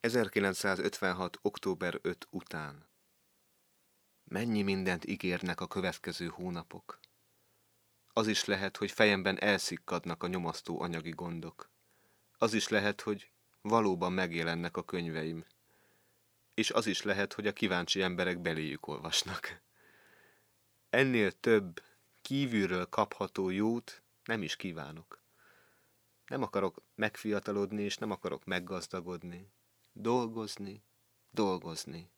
1956. október 5 után. Mennyi mindent ígérnek a következő hónapok. Az is lehet, hogy fejemben elszikkadnak a nyomasztó anyagi gondok. Az is lehet, hogy valóban megjelennek a könyveim. És az is lehet, hogy a kíváncsi emberek beléjük olvasnak. Ennél több, kívülről kapható jót nem is kívánok. Nem akarok megfiatalodni, és nem akarok meggazdagodni. Dolgozni, dolgozni.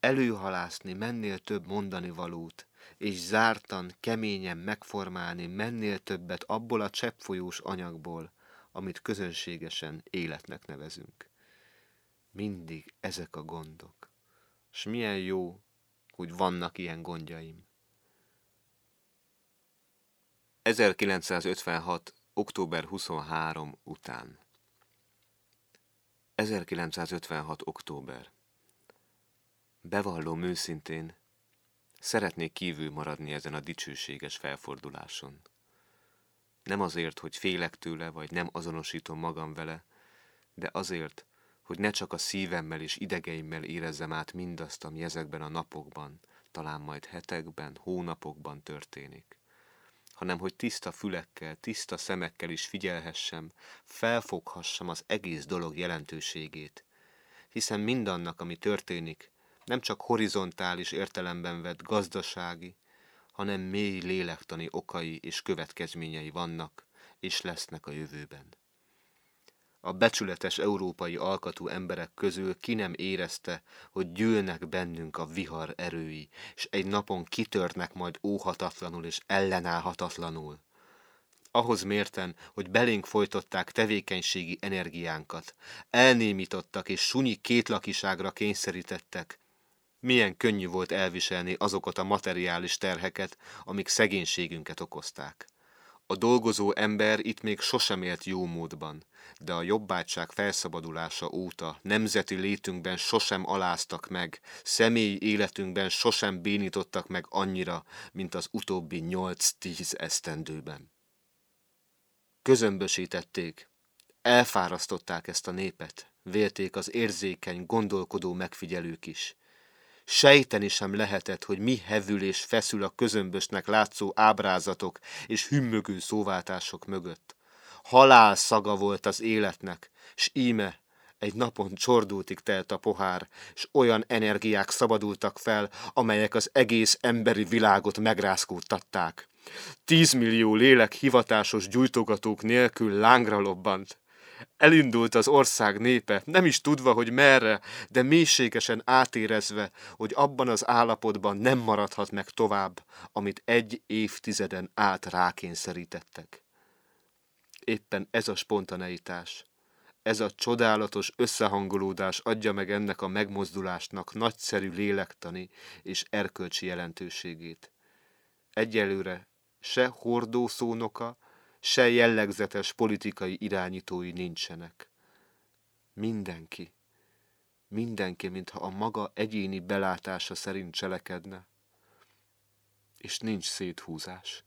Előhalászni mennél több mondani valót, és zártan, keményen megformálni mennél többet abból a cseppfolyós anyagból, amit közönségesen életnek nevezünk. Mindig ezek a gondok. S milyen jó, hogy vannak ilyen gondjaim. 1956. október 23 után. 1956. október. Bevallom őszintén, szeretnék kívül maradni ezen a dicsőséges felforduláson. Nem azért, hogy félek tőle, vagy nem azonosítom magam vele, de azért, hogy ne csak a szívemmel és idegeimmel érezzem át mindazt, ami ezekben a napokban, talán majd hetekben, hónapokban történik, hanem hogy tiszta fülekkel, tiszta szemekkel is figyelhessem, felfoghassam az egész dolog jelentőségét, hiszen mindannak, ami történik, nem csak horizontális értelemben vett gazdasági, hanem mély lélektani okai és következményei vannak, és lesznek a jövőben. A becsületes európai alkatú emberek közül ki nem érezte, hogy gyűlnek bennünk a vihar erői, és egy napon kitörnek majd óhatatlanul és ellenállhatatlanul. Ahhoz mérten, hogy belénk folytották tevékenységi energiánkat, elnémítottak és sunyi kétlakiságra kényszerítettek, milyen könnyű volt elviselni azokat a materiális terheket, amik szegénységünket okozták. A dolgozó ember itt még sosem élt jó módban, de a jobbágyság felszabadulása óta nemzeti létünkben sosem aláztak meg, személyi életünkben sosem bénítottak meg annyira, mint az utóbbi 8-10 esztendőben. Közömbösítették, elfárasztották ezt a népet, vélték az érzékeny, gondolkodó megfigyelők is. Sejteni sem lehetett, hogy mi hevül és feszül a közömbösnek látszó ábrázatok és hümmögő szóváltások mögött. Halál szaga volt az életnek, s íme egy napon csordultig telt a pohár, s olyan energiák szabadultak fel, amelyek az egész emberi világot megrázkódtatták. 10 millió lélek hivatásos gyújtogatók nélkül lángra lobbant. Elindult az ország népe, nem is tudva, hogy merre, de mélységesen átérezve, hogy abban az állapotban nem maradhat meg tovább, amit 1 évtizeden át rákényszerítettek. Éppen ez a spontaneitás, ez a csodálatos összehangolódás adja meg ennek a megmozdulásnak nagyszerű lélektani és erkölcsi jelentőségét. Egyelőre se hordószónoka, se jellegzetes politikai irányítói nincsenek. Mindenki, mintha a maga egyéni belátása szerint cselekedne, és nincs széthúzás.